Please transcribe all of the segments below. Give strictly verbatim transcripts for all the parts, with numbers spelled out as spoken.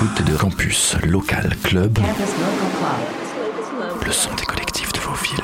l'écoute de Campus Local Club, le son des collectifs de vos villes.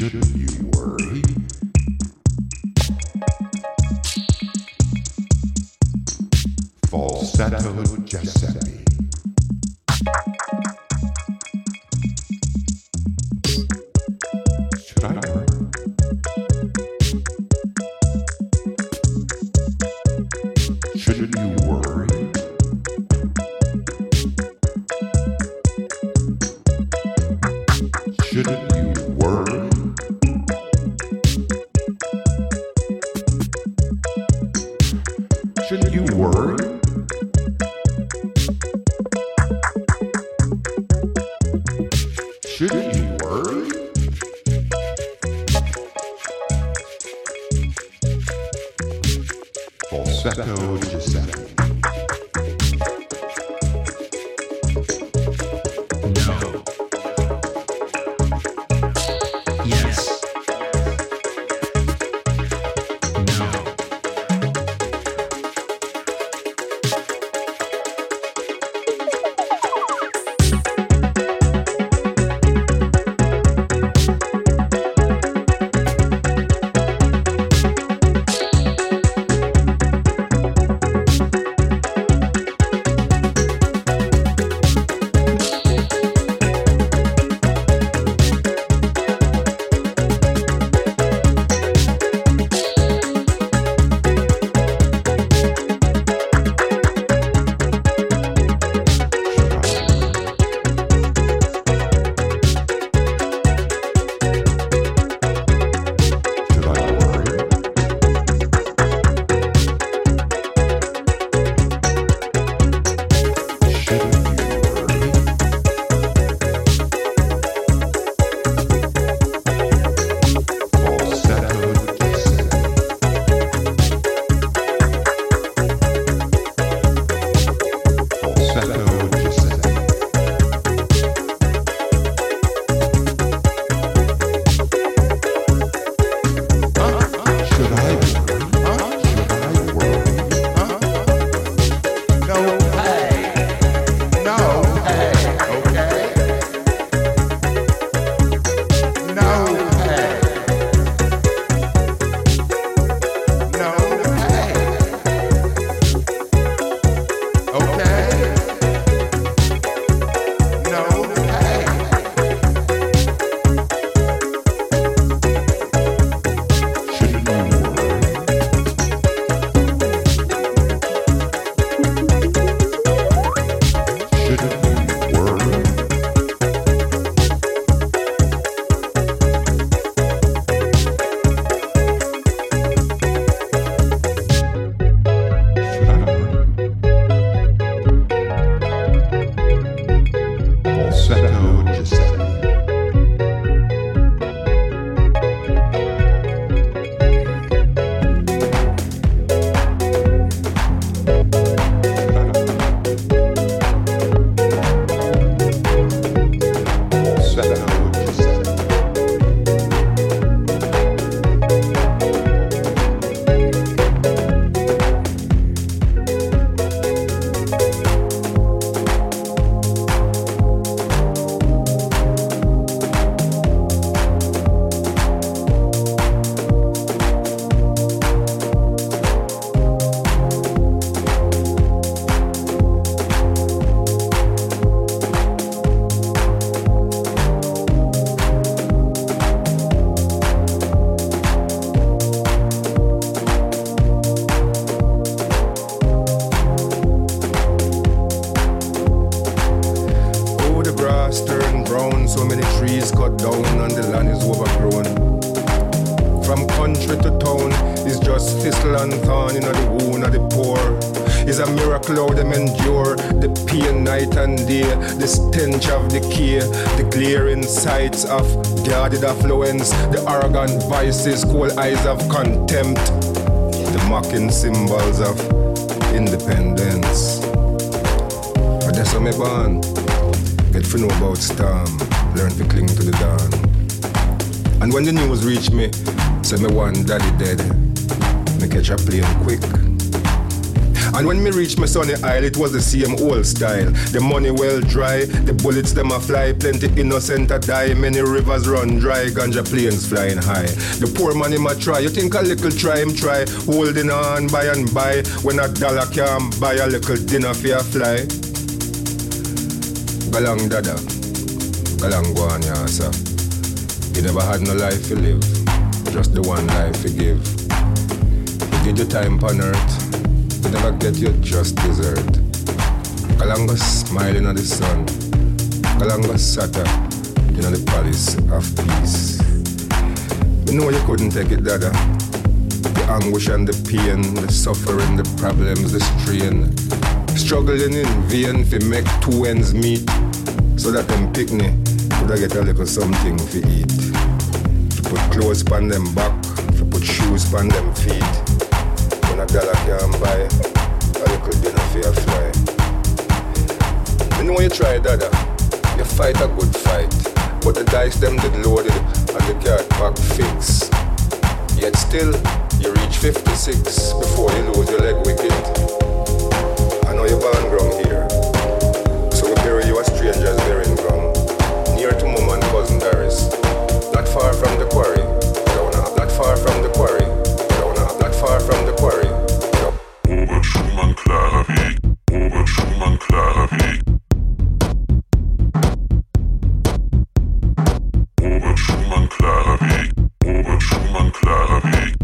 Shouldn't you worry? direction you were? Should you worry? Falsetto Giuseppe. Affluence, the arrogant vices, cold eyes of contempt, the mocking symbols of independence. But that's how me born. Get to know about storm, learn to cling to the dawn. And when the news reach me, say me one daddy dead, me catch a plane quick. And when me reach my sunny isle, it was the same old style. The money well dry, the bullets them a fly, plenty innocent a die, many rivers run dry, ganja planes flying high. The poor man him a try, you think a little try him try, holding on by and by, when a dollar can buy a little dinner for a fly. Galang dada, galang guan ya sir. You never had no life to live, just the one life you give. You did your time on earth, never get your just dessert. Kalanga smiling at the sun. Kalanga sata in the palace of peace. You know you couldn't take it, Dada. You anguish and the pain, the suffering, the problems, the strain. Struggling in vain fi make two ends meet, so that them picnic could I get a little something fi eat. To put clothes pon them back, to put shoes pon them feet. When a dollar can buy, a little dinner fi a fly. You know you try, Dada, you fight a good fight, but the dice them did loaded and the card pack fix. Yet still, you reach fifty-six before you lose your leg wicked. I know you're born ground here, so we bury you as strangers burying ground. Near to Mum and Cousin Doris, not far from the quarry. Don't have that far from the quarry. Don't have that far from the quarry. Oben Schumann klarer Weg. Oben Schumann klarer Weg. Oben Schumann klarer Weg. Oben Schumann klarer Weg.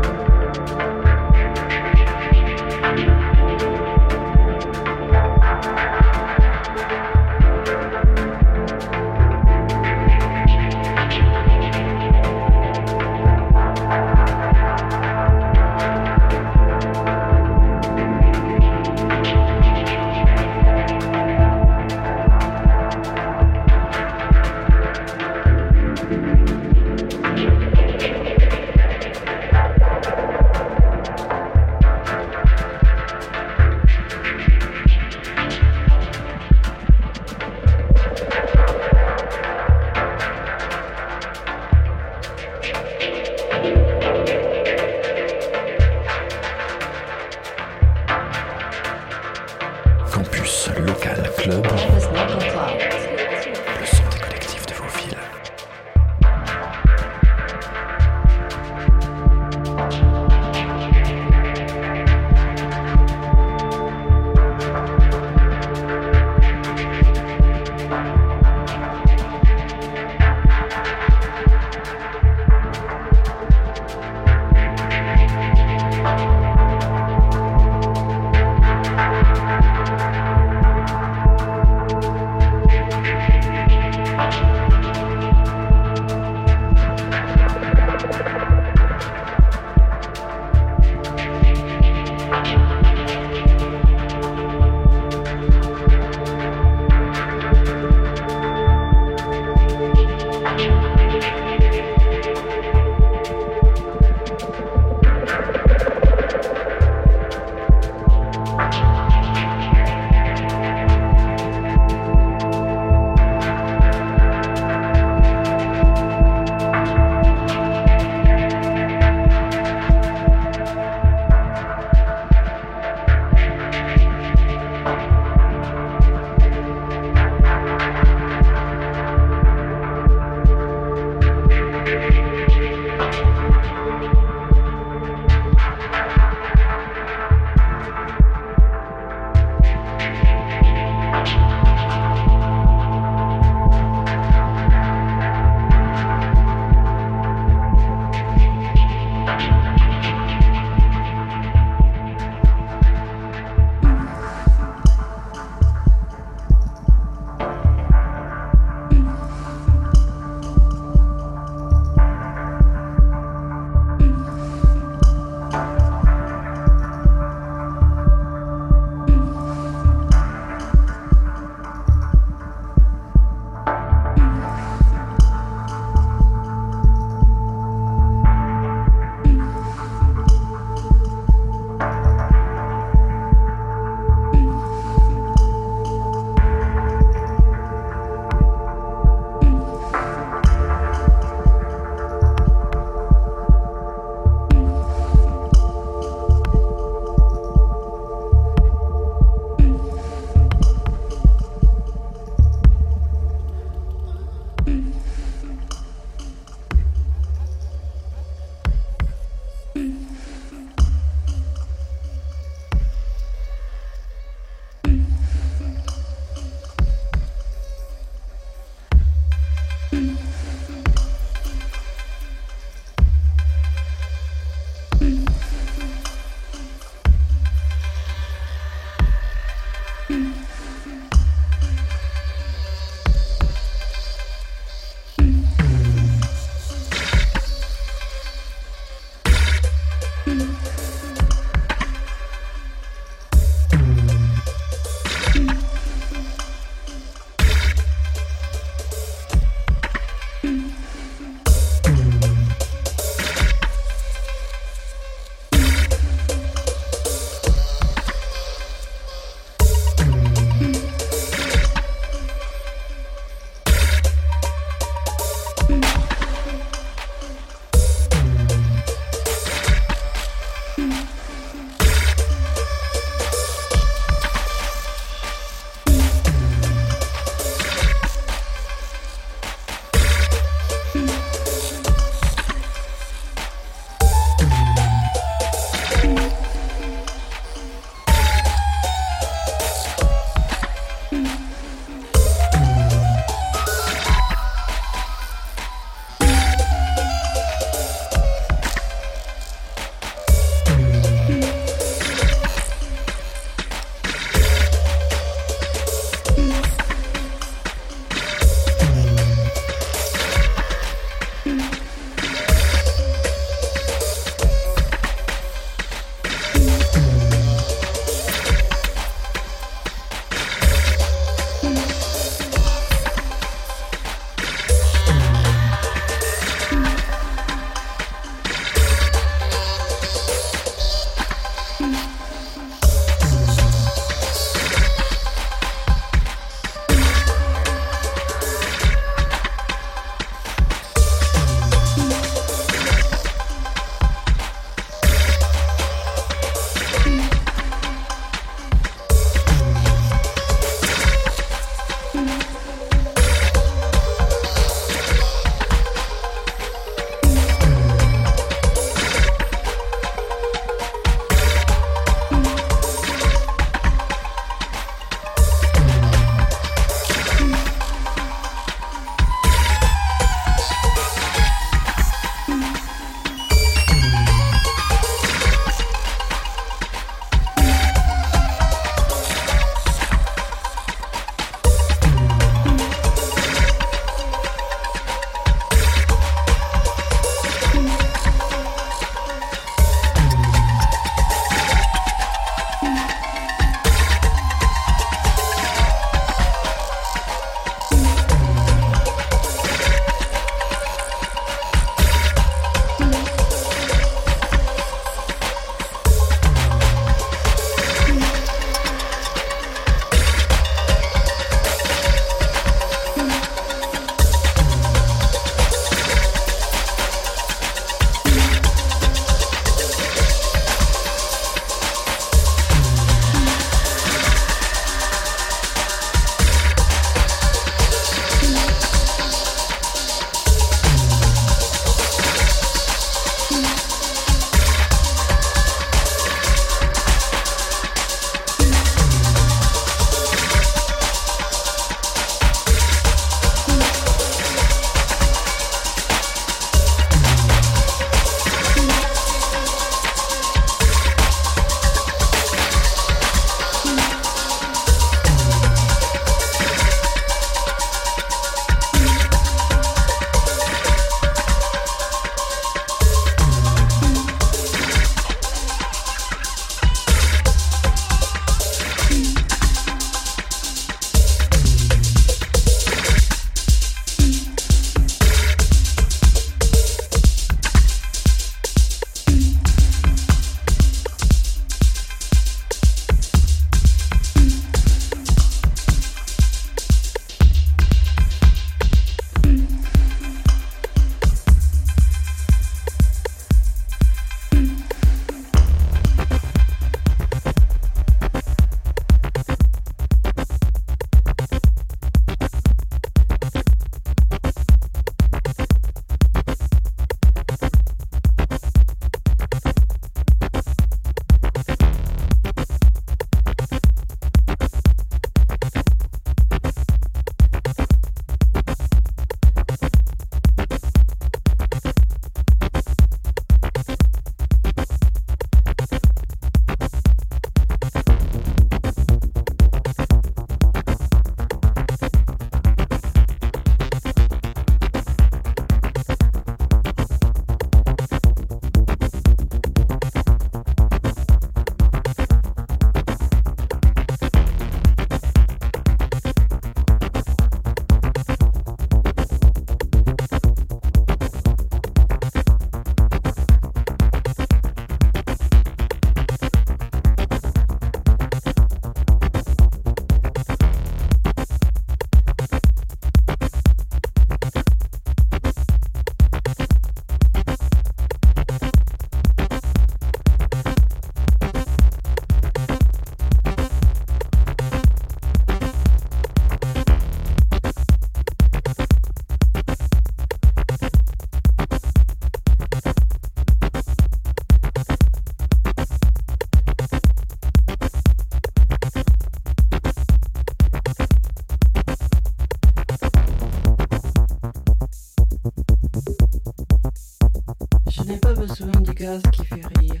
besoin du gaz qui fait rire,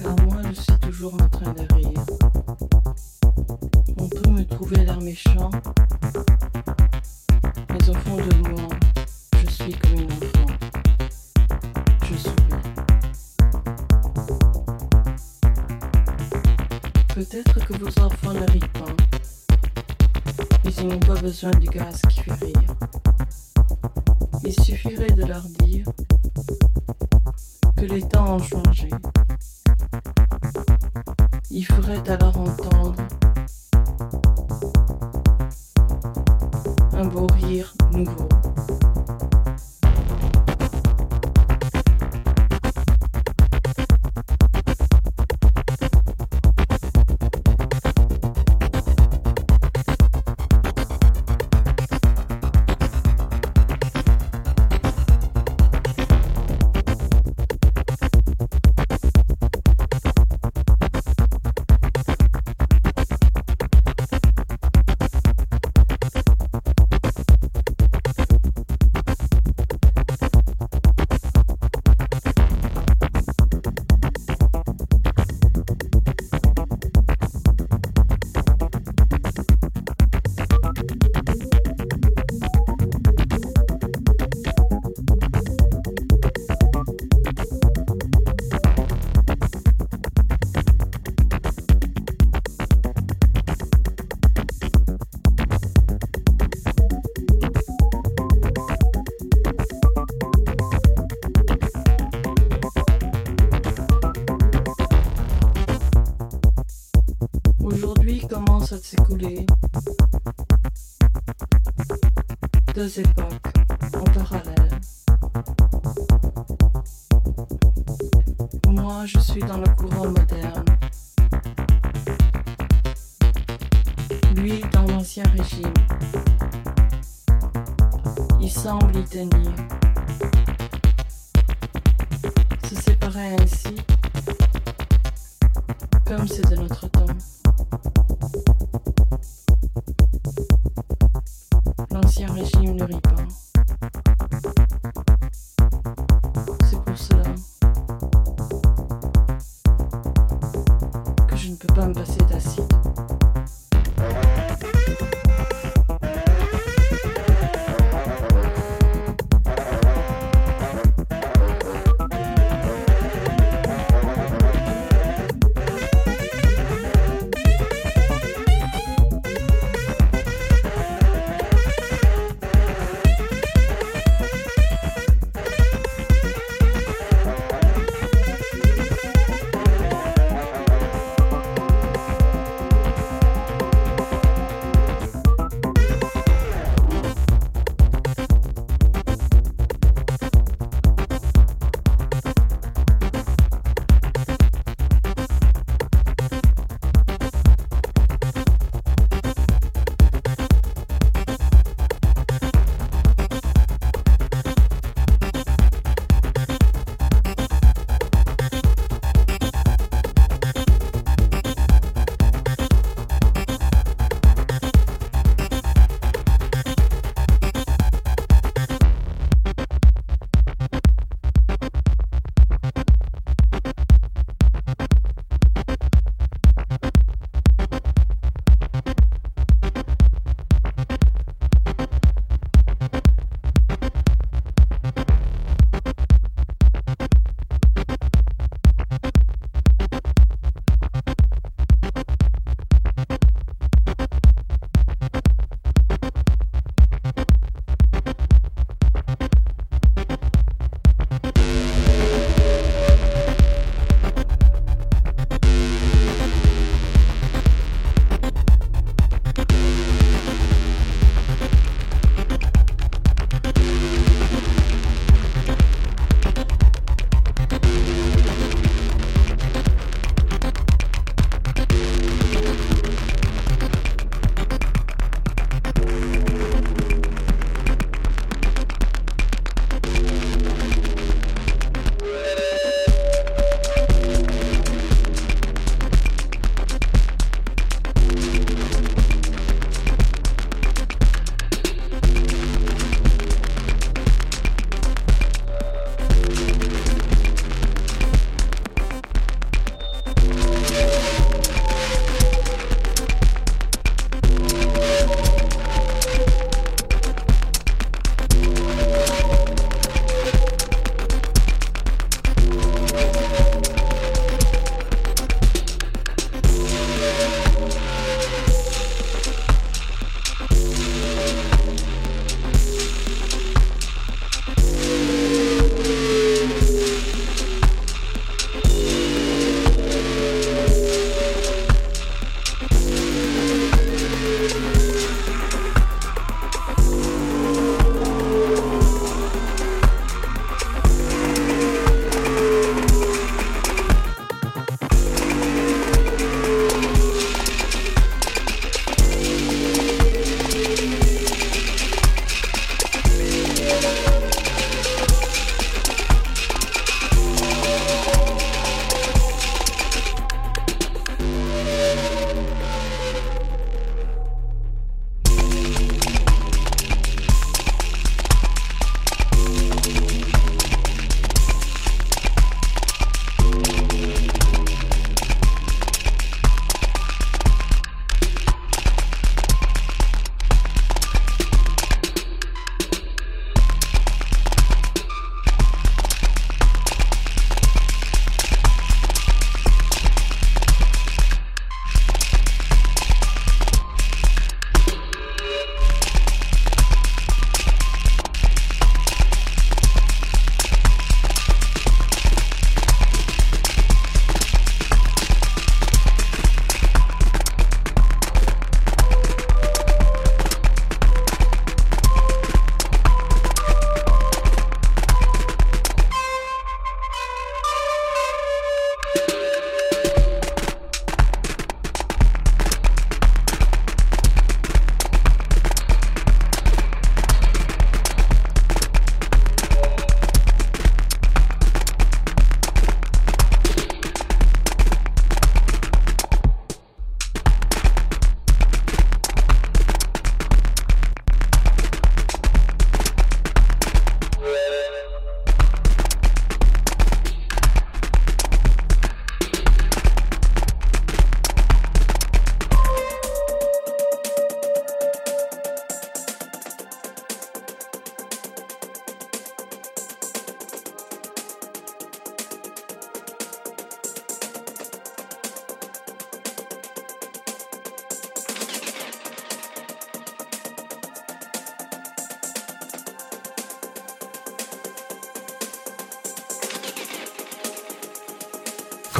car moi je suis toujours en train de rire. On peut me trouver l'air méchant, mais au fond de moi, je suis comme une enfant. Je souris. Peut-être que vos enfants ne rient pas, mais ils n'ont pas besoin du gaz qui fait rire. Il suffirait de leur dire que les temps ont changé. Ils feraient alors entendre un beau rire nouveau. À s'écouler deux époques en parallèle. Moi, je suis dans le courant moderne. Lui, dans l'ancien régime. Il semble y tenir. Se séparer ainsi, comme c'est de notre temps. L'ancien régime ne rit pas. C'est pour cela que je ne peux pas me passer d'acide.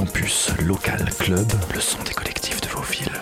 Campus Local Club, le son des collectifs de vos villes.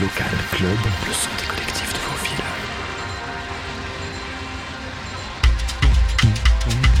local club, le son des collectifs de vos villes. Boom.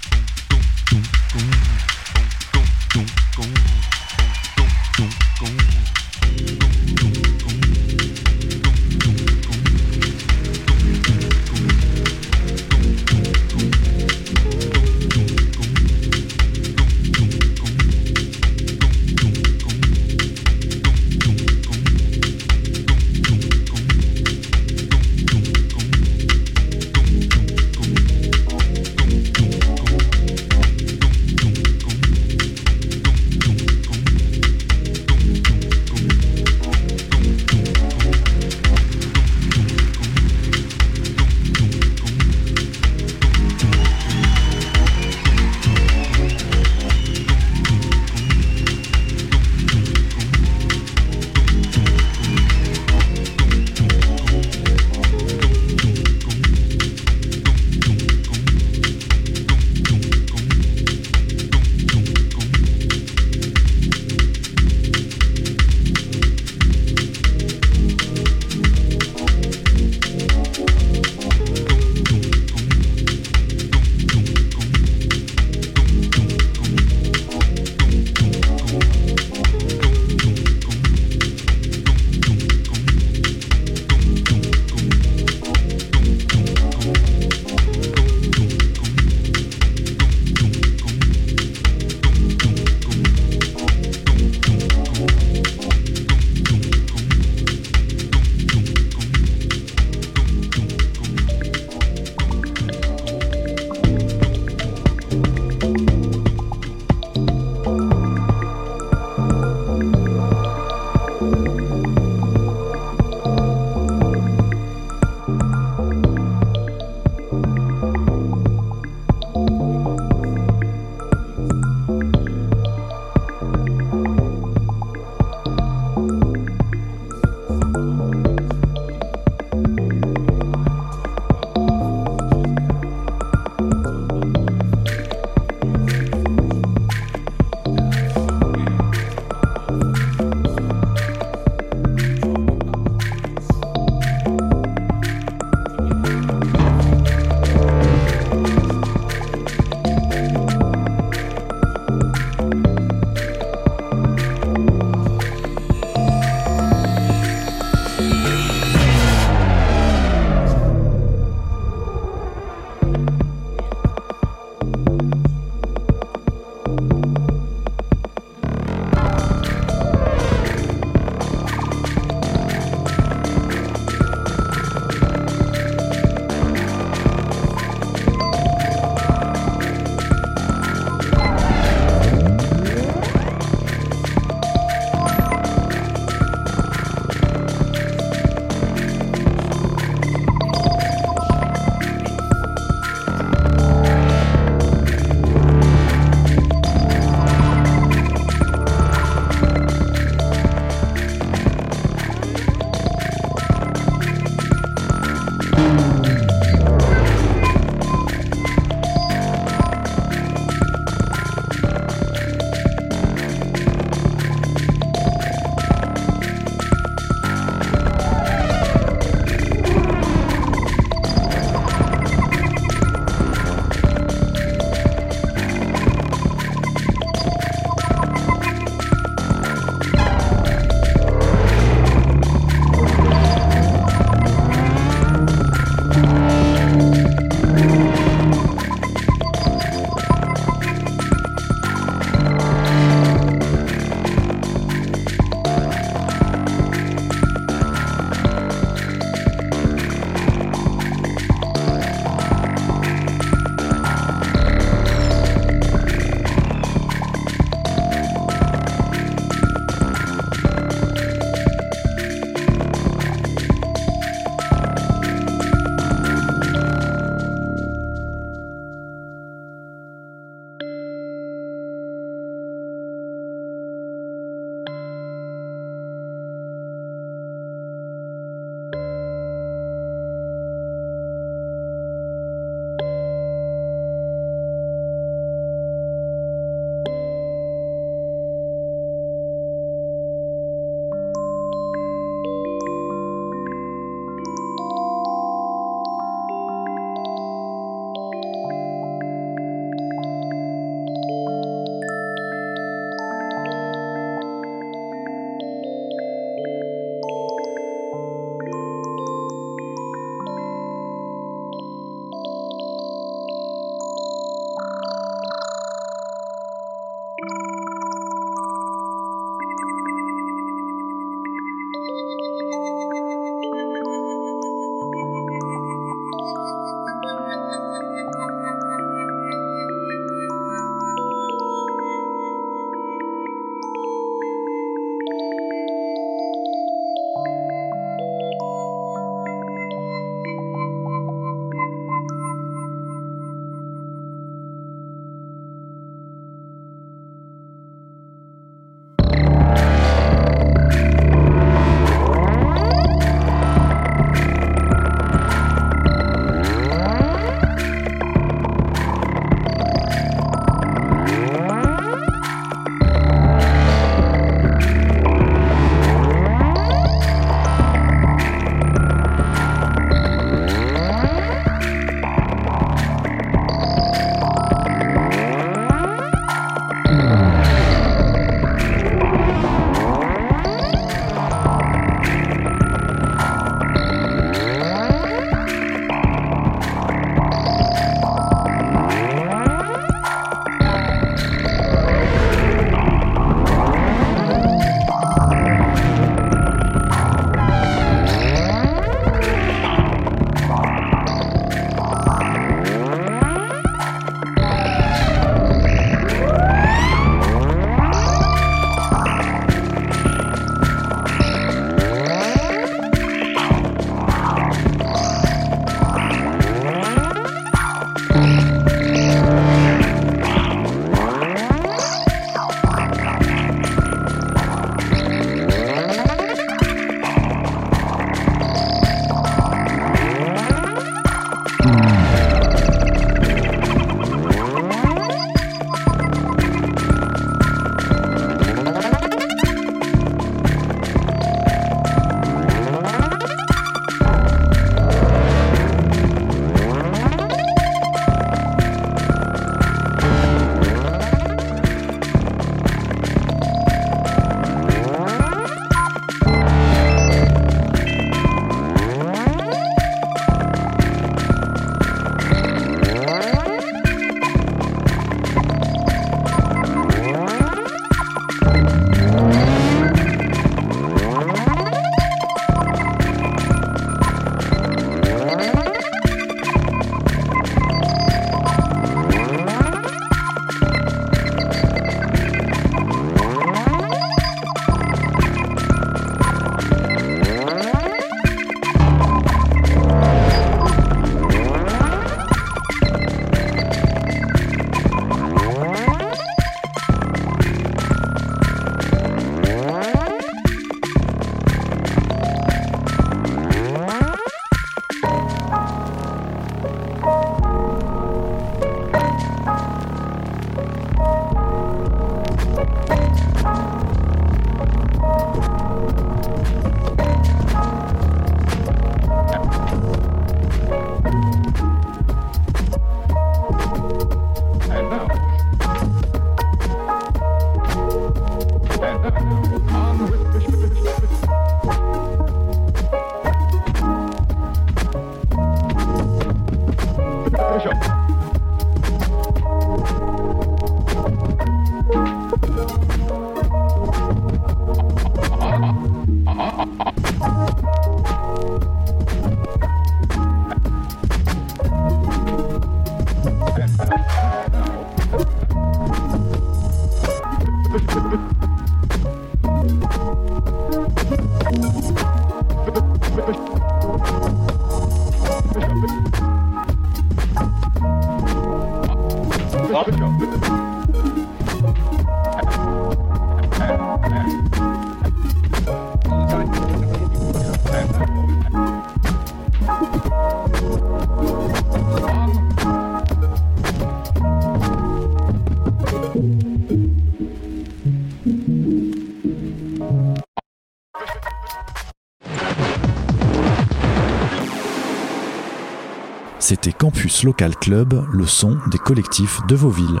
C'était Campus Local Club, le son des collectifs de vos villes.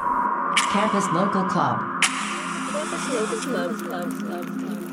Campus Local Club. Campus Local Club. Club, Club, Club.